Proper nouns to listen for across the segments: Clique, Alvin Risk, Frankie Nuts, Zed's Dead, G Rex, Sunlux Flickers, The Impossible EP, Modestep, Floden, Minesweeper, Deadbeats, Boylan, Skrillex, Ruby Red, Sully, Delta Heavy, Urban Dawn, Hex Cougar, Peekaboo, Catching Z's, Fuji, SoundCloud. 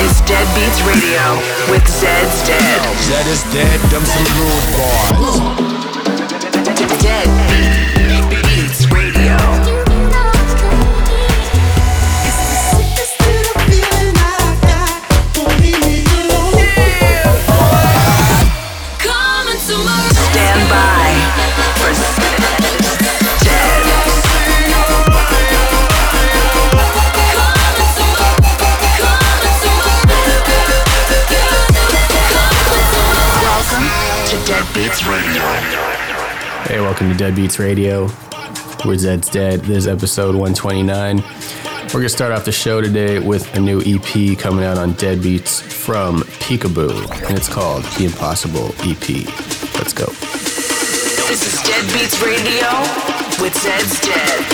is Deadbeats Radio with Zed's Dead. Zed is dead, them some rude bars. Deadbeats Radio. Hey, welcome to Deadbeats Radio. We're Zed's Dead. This is episode 129. We're going to start off the show today with a new EP coming out on Deadbeats from Peekaboo, and it's called The Impossible EP. Let's go. This is Deadbeats Radio with Zed's Dead.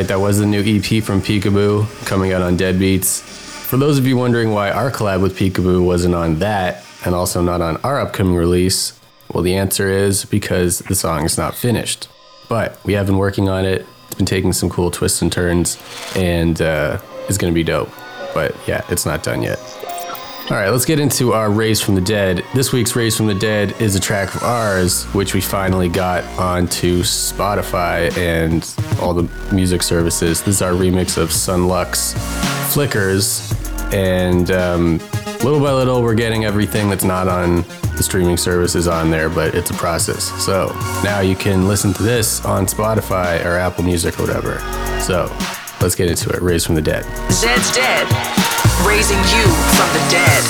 right, that was the new EP from Peekaboo coming out on Deadbeats. For those of you wondering why our collab with Peekaboo wasn't on that, and also not on our upcoming release, well, the answer is because the song is not finished. But we have been working on it, it's been taking some cool twists and turns, and it's gonna be dope. But yeah, it's not done yet. All right, let's get into our Raised from the Dead. This week's Raised from the Dead is a track of ours, which we finally got onto Spotify and all the music services. This is our remix of Sunlux Flickers. And little by little, we're getting everything that's not on the streaming services on there, but it's a process. So now you can listen to this on Spotify or Apple Music or whatever. So let's get into it. Raised from the Dead. Zed's Dead. Raising you from the dead.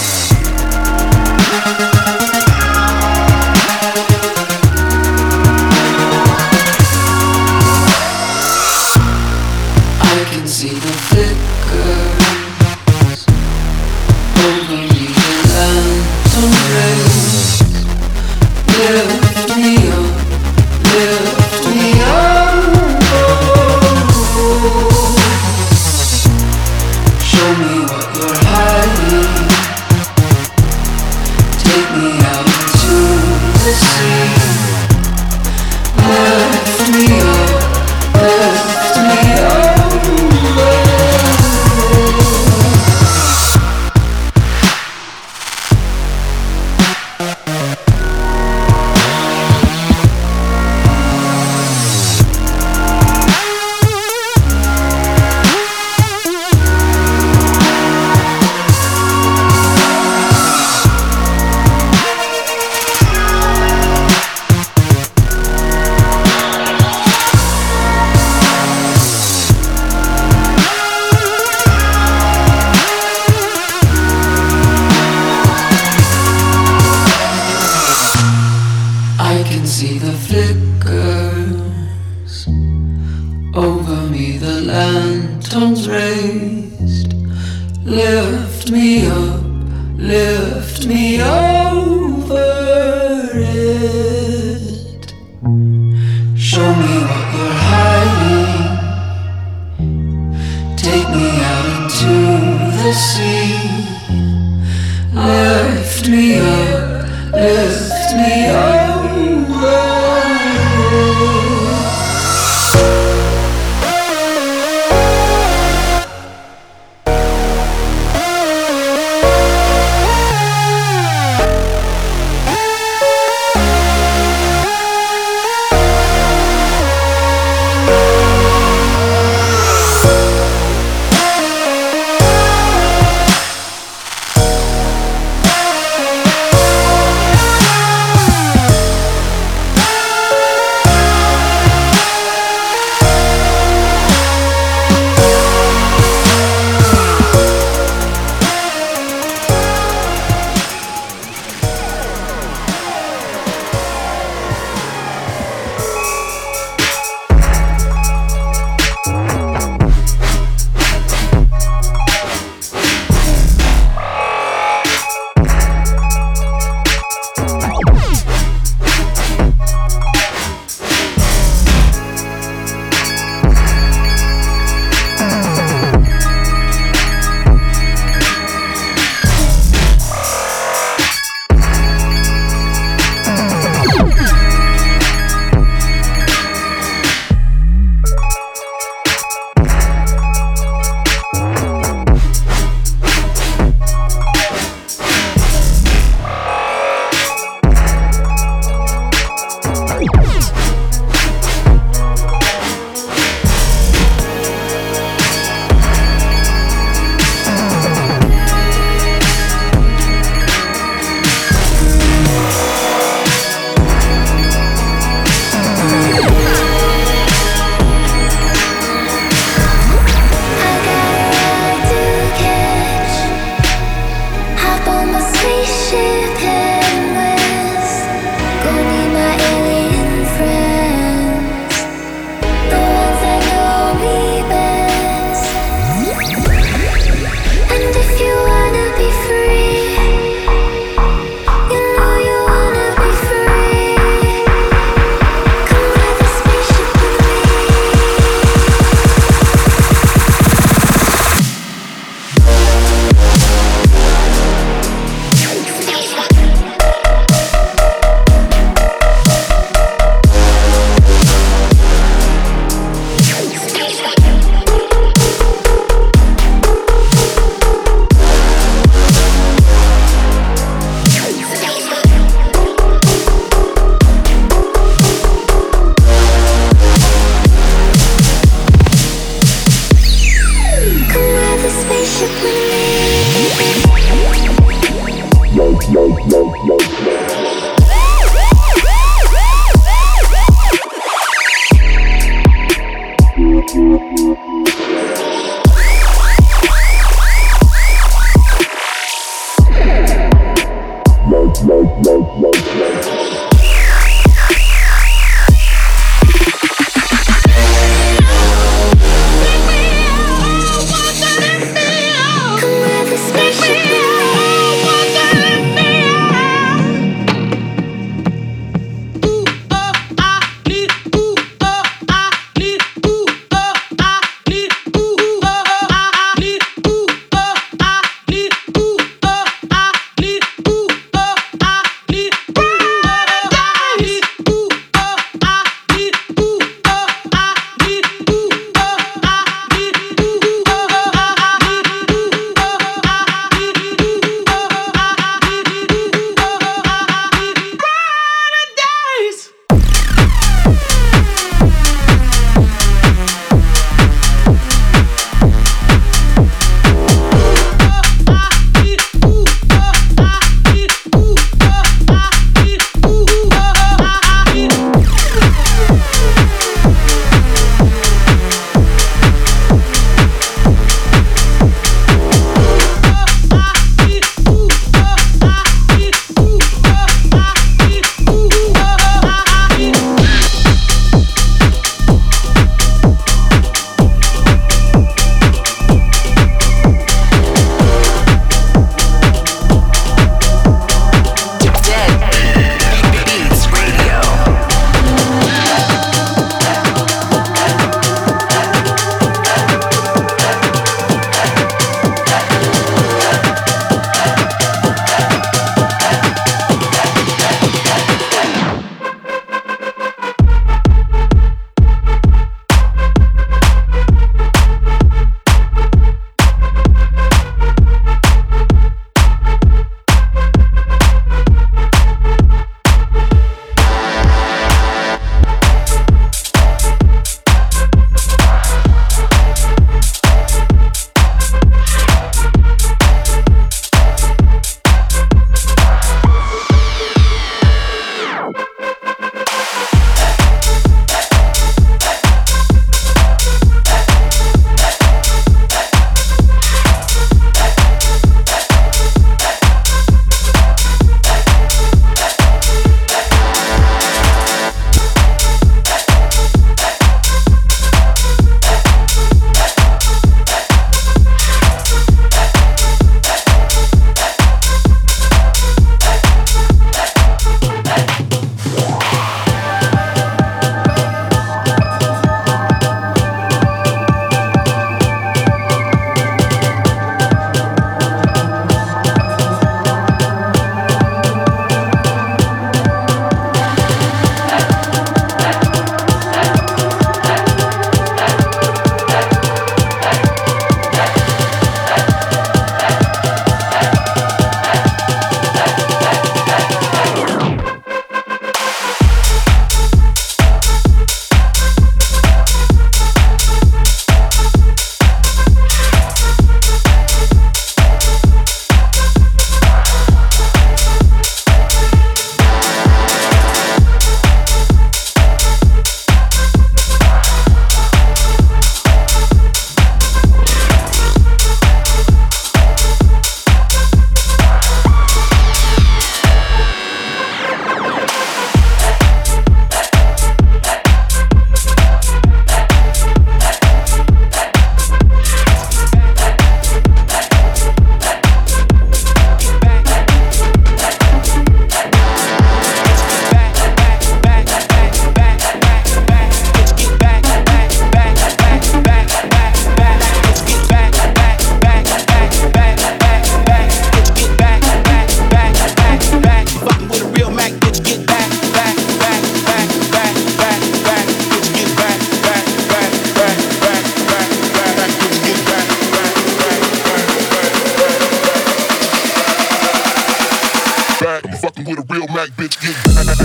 real Mac bitch get back, back,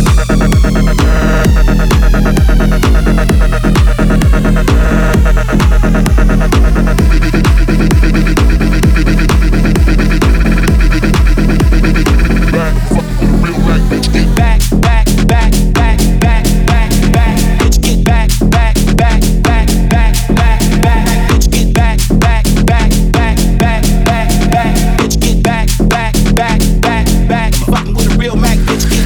back, back, back, back, back, bitch get back, back, back, back, back, back, back, bitch get back, back, back, back, back, back, back, bitch get back, back, back, back, back, fucking with a real Mac bitch get.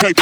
tape.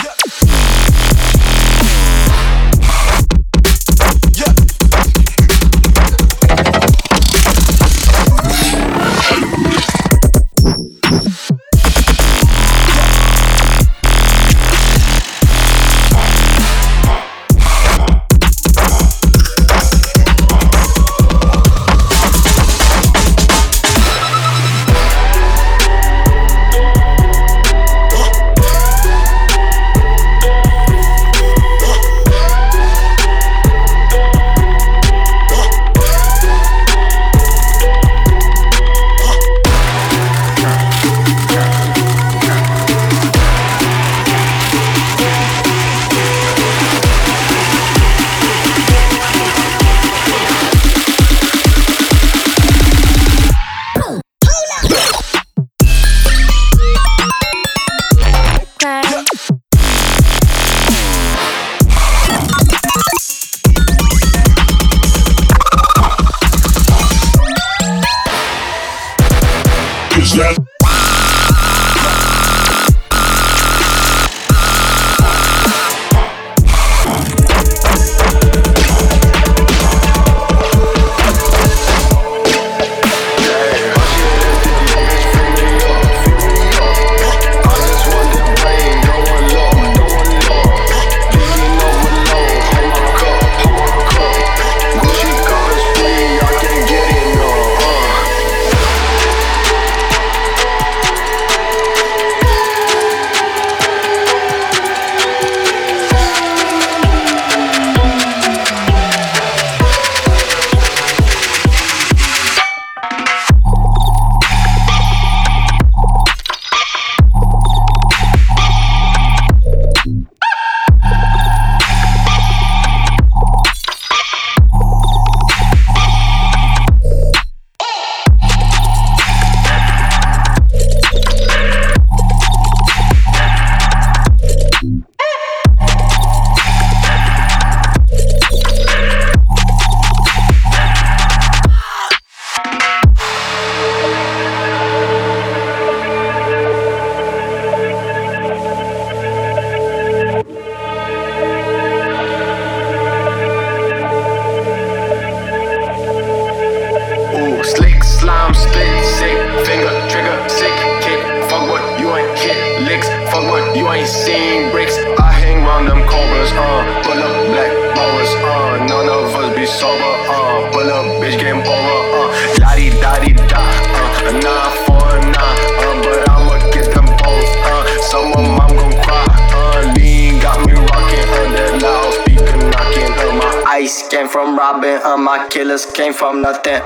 Came from nothing,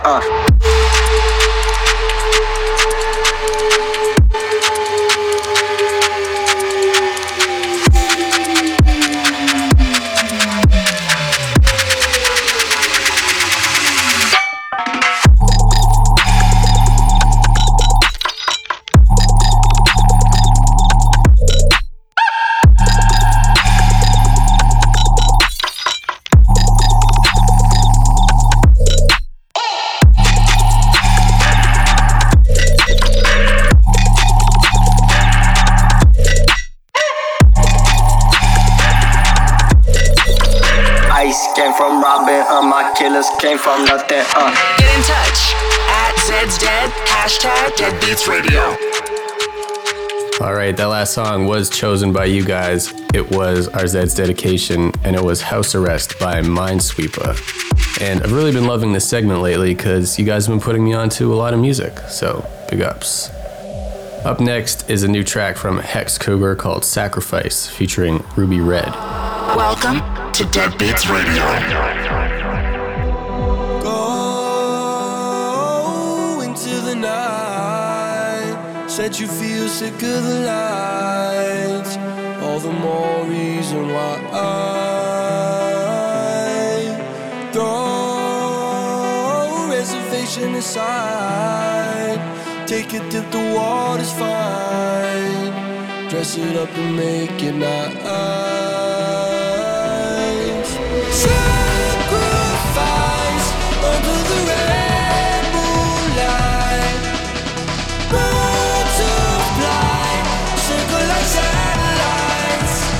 Get in touch at Zed's Dead, hashtag Deadbeats Radio. Alright, that last song was chosen by you guys. It was our Zed's dedication, and it was House Arrest by Minesweeper. And I've really been loving this segment lately because you guys have been putting me on to a lot of music, so big ups. Up next is a new track from Hex Cougar called Sacrifice, featuring Ruby Red. Welcome to Deadbeats Radio. Said you feel sick of the lights, all the more reason why I throw reservation aside. Take a dip, the water's fine. Dress it up and make it nice. Sacrifice under the red moonlight. Birds of light, circle like satellites.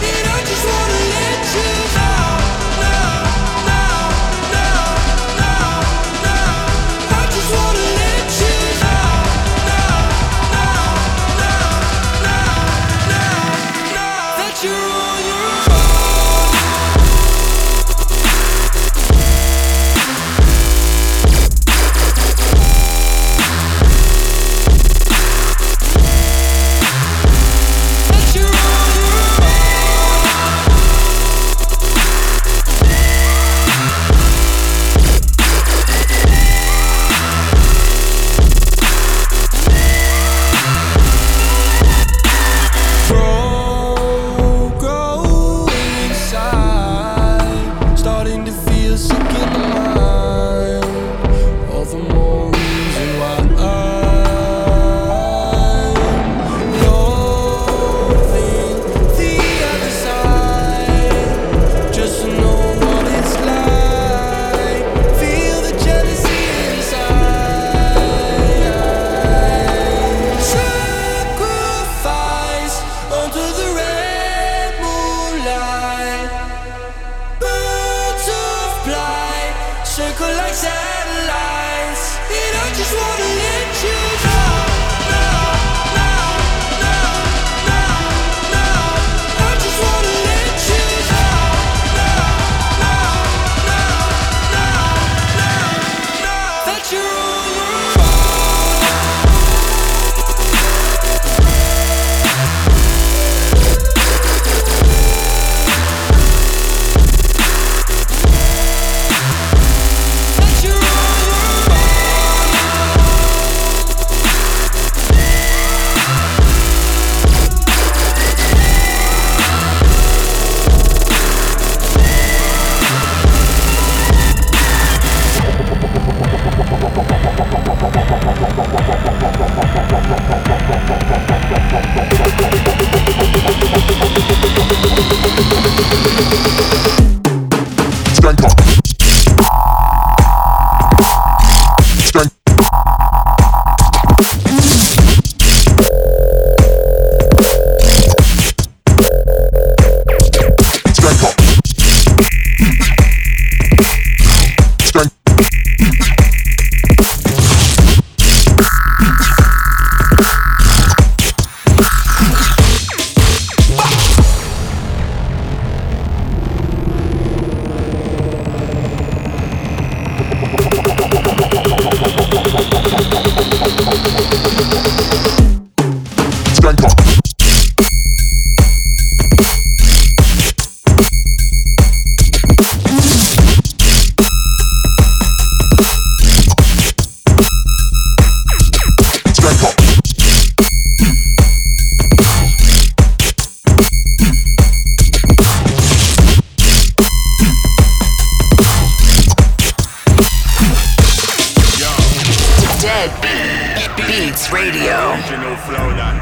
Deadbeats Radio. Original Floden.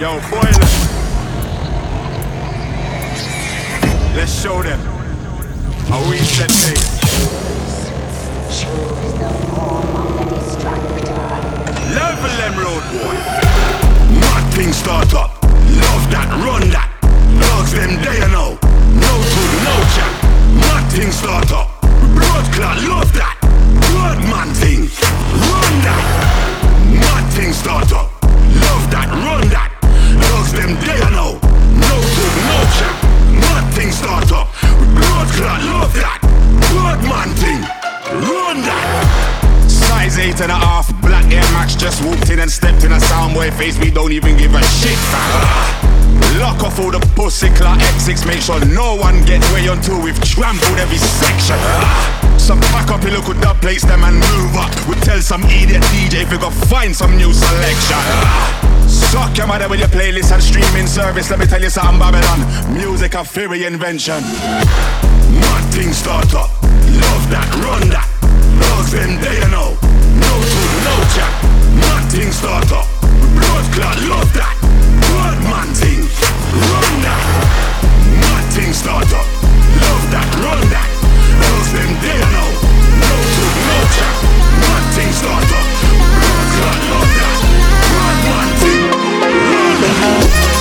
Yo, Boylan. Let's show them how we set things. Choose the form of the destructor. Level them, road boy. Mad things start up. Love that, run that. Dogs them day and all. No good, no chat. Mad things start up. Blood clot, love that. Blood man thing, run that. Mad thing start up, love that, run that. Dogs them day and all, no good, no chat. Mad thing start up, blood clot, love that. Blood man thing, run that. Size 8 and a half, black Air Max, just walked in and stepped in a soundboy face. We don't even give a shit, fam. Lock off all the pussy clock X6, make sure no one gets way until we've trampled every section. Some pack up your local dub place, them and move up. We tell some idiot DJ if we go find some new selection. Suck your mother with your playlist and streaming service. Let me tell you something, Babylon. Music a fairy invention. Mad things start up, love that, run that. Dogs them day and all, no food, no chat. Mad things start up, blood clot, love that. Blood man thing, run that. Mad things start up, love that, run that. Dogs them day and all, no food, no chat. Mad things start up, blood clot, love that. Blood man thing, run that.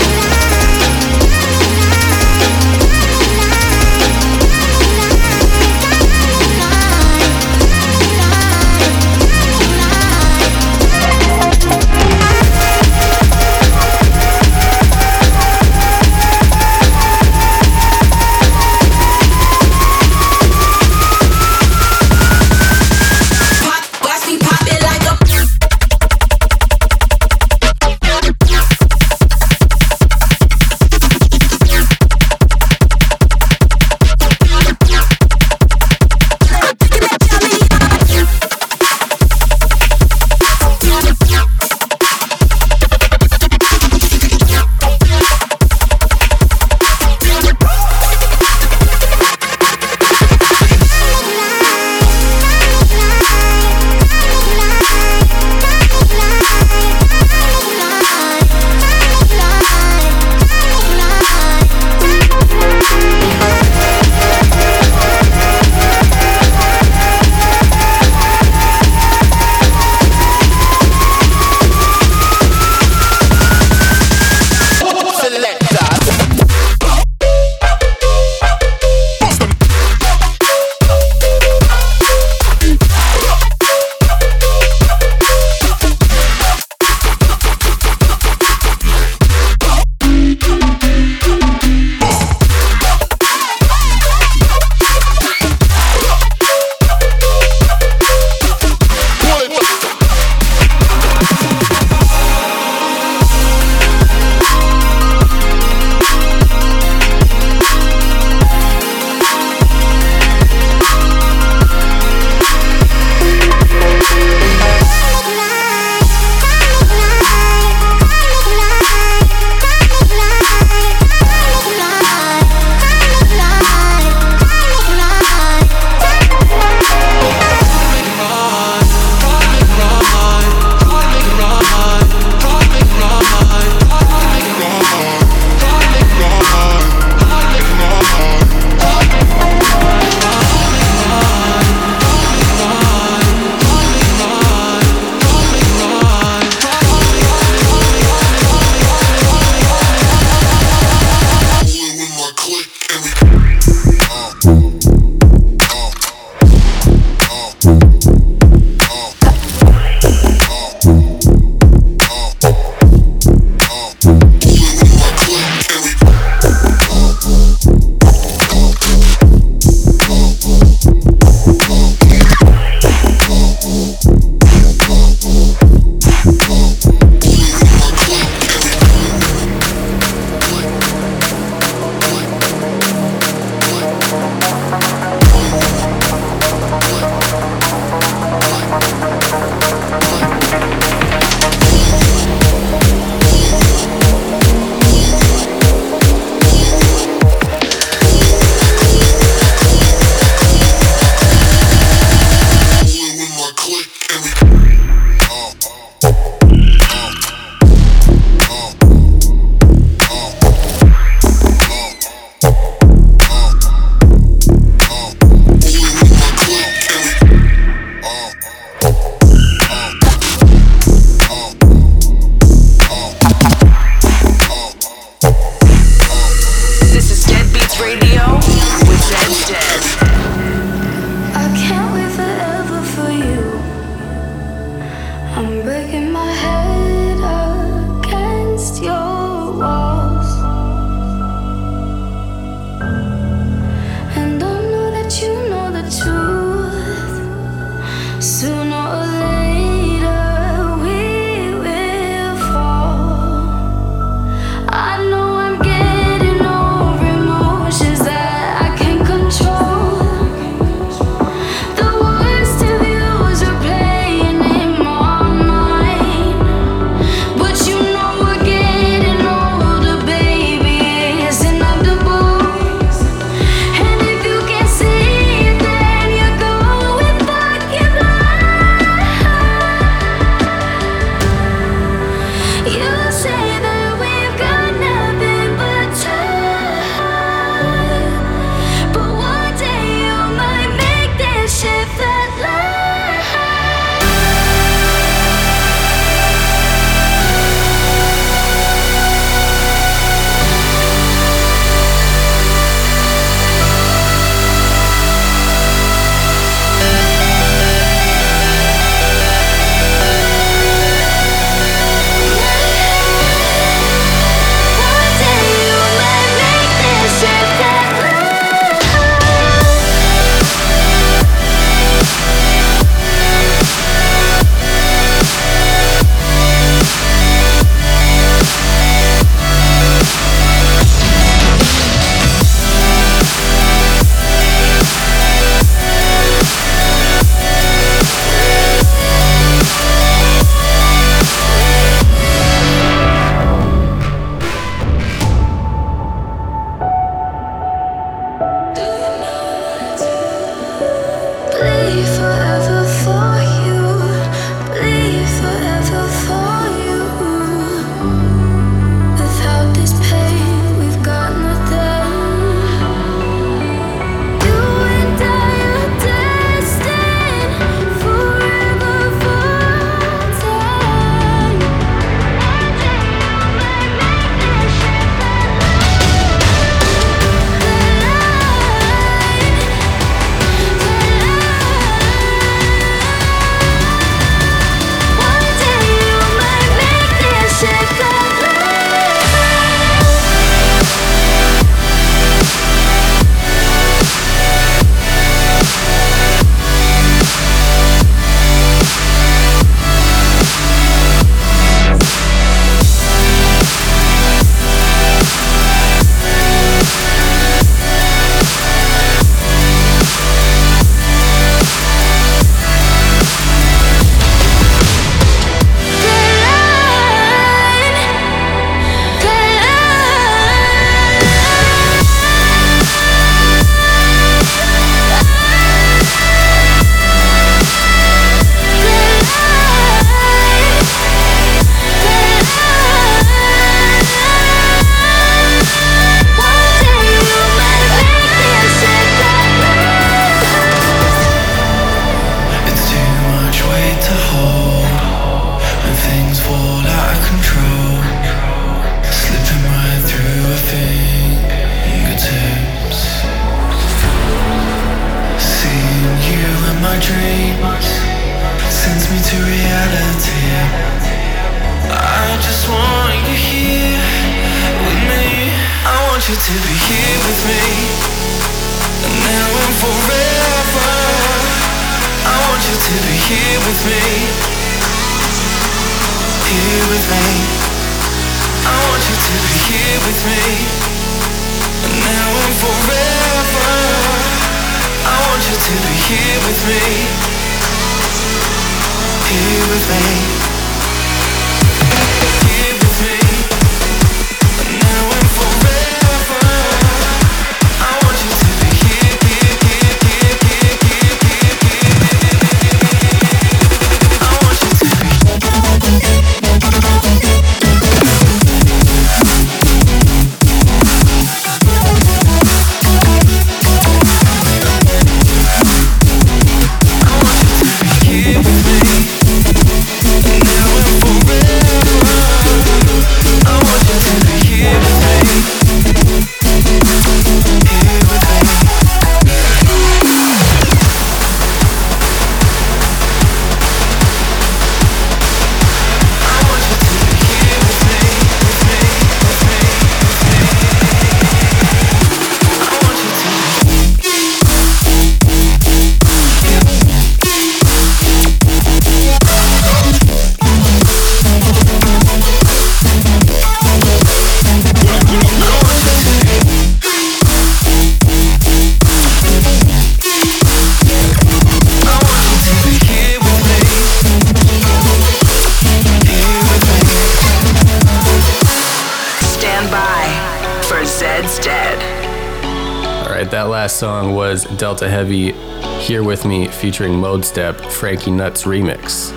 That last song was Delta Heavy, Here With Me, featuring Modestep, Frankie Nuts remix.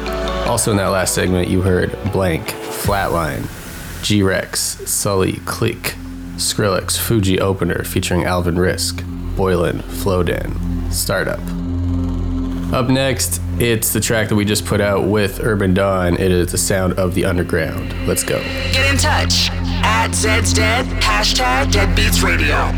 Also in that last segment, you heard Blank, Flatline, G Rex, Sully, Clique, Skrillex, Fuji opener featuring Alvin Risk, Boylan, Floden, Startup. Up next, it's the track that we just put out with Urban Dawn. It is The Sound of the Underground. Let's go. Get in touch at Zed's Dead, hashtag Deadbeats Radio.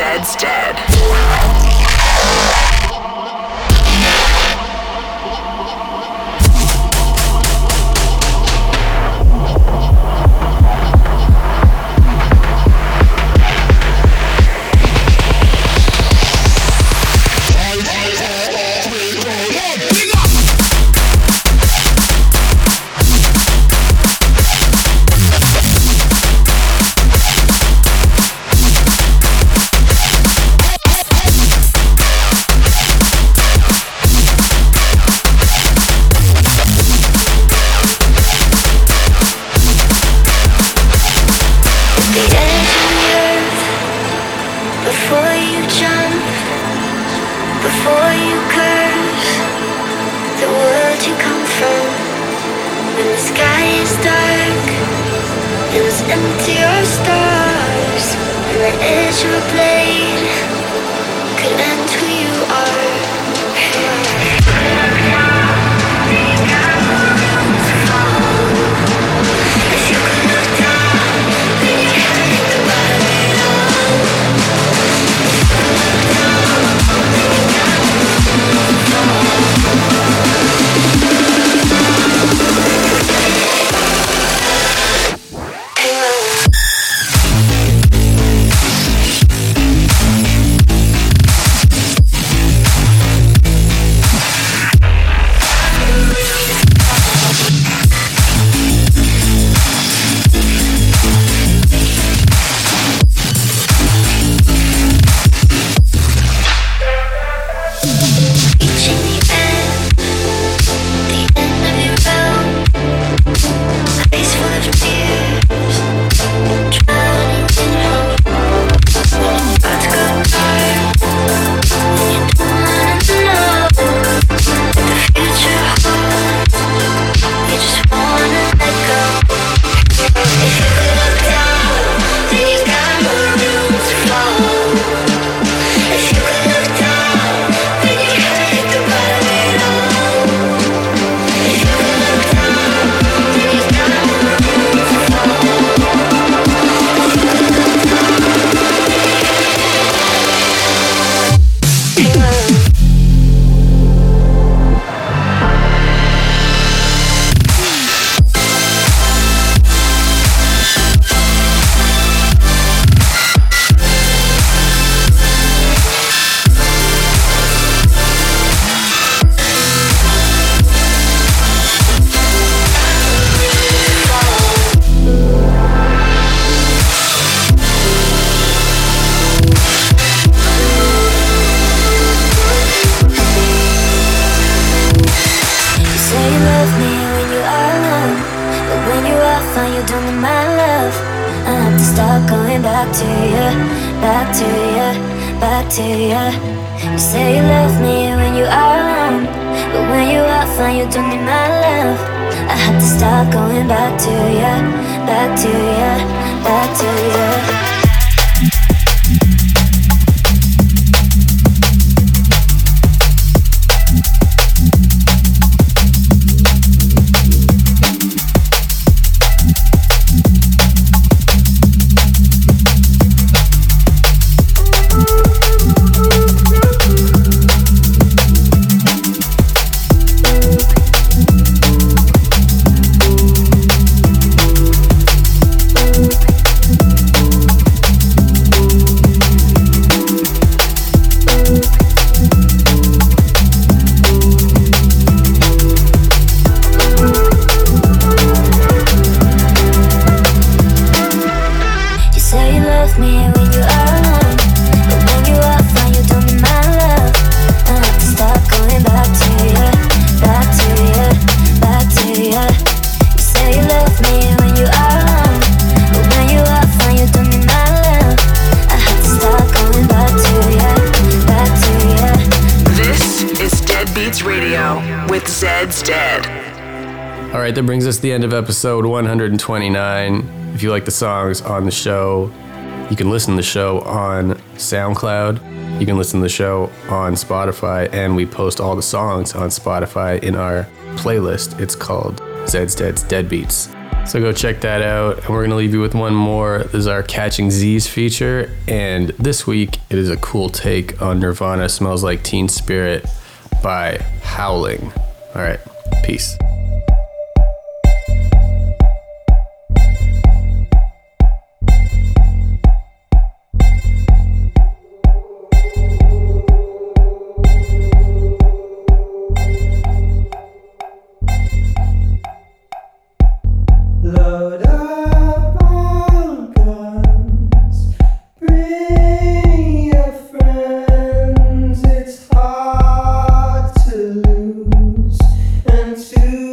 Zed's Dead. That brings us to the end of episode 129. If you like the songs on the show, you can listen to the show on SoundCloud. You can listen to the show on Spotify, and we post all the songs on Spotify in our playlist. It's called Zed's Dead's Deadbeats. So go check that out. And we're gonna leave you with one more. This is our Catching Z's feature, and this week it is a cool take on Nirvana Smells Like Teen Spirit by Howling. All right, peace. Friends, it's hard to lose and to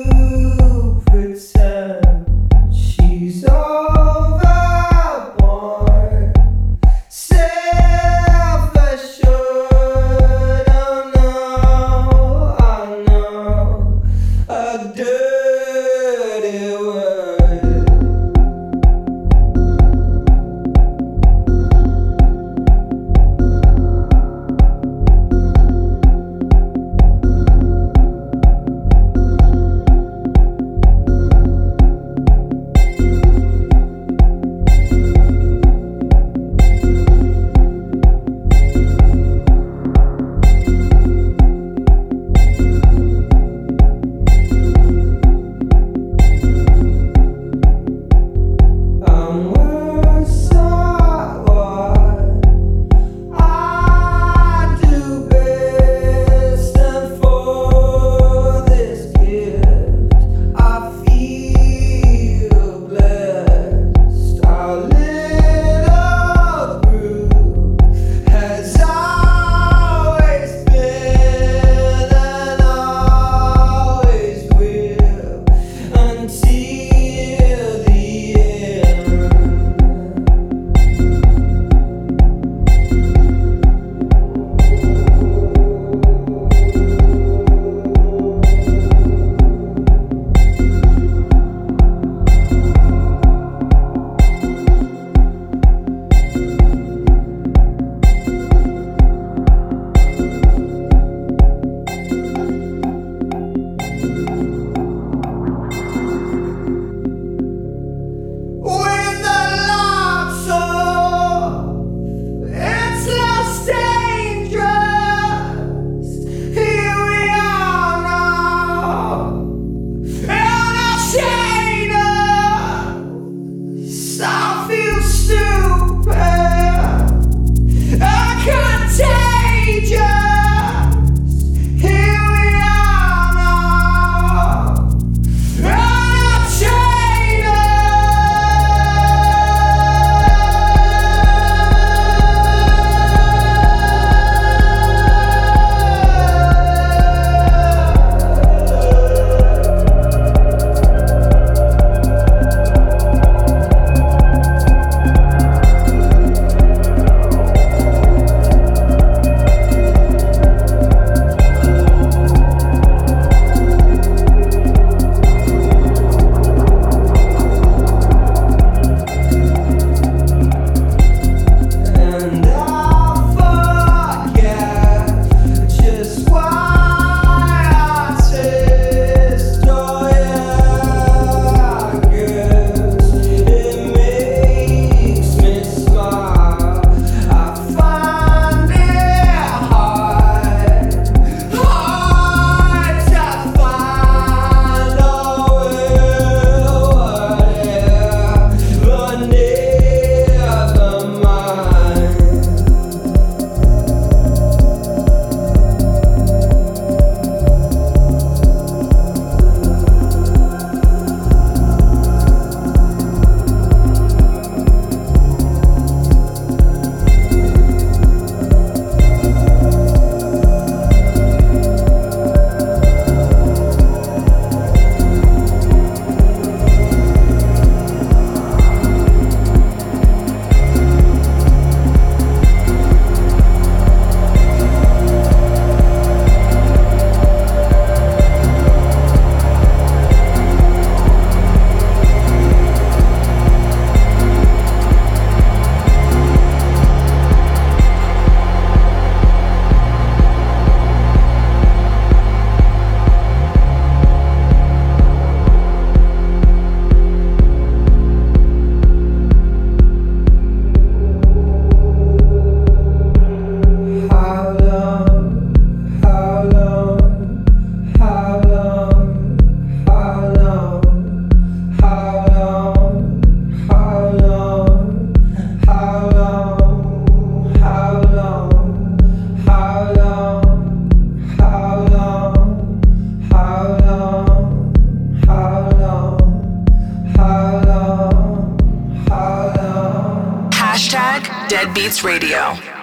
Deadbeats Radio.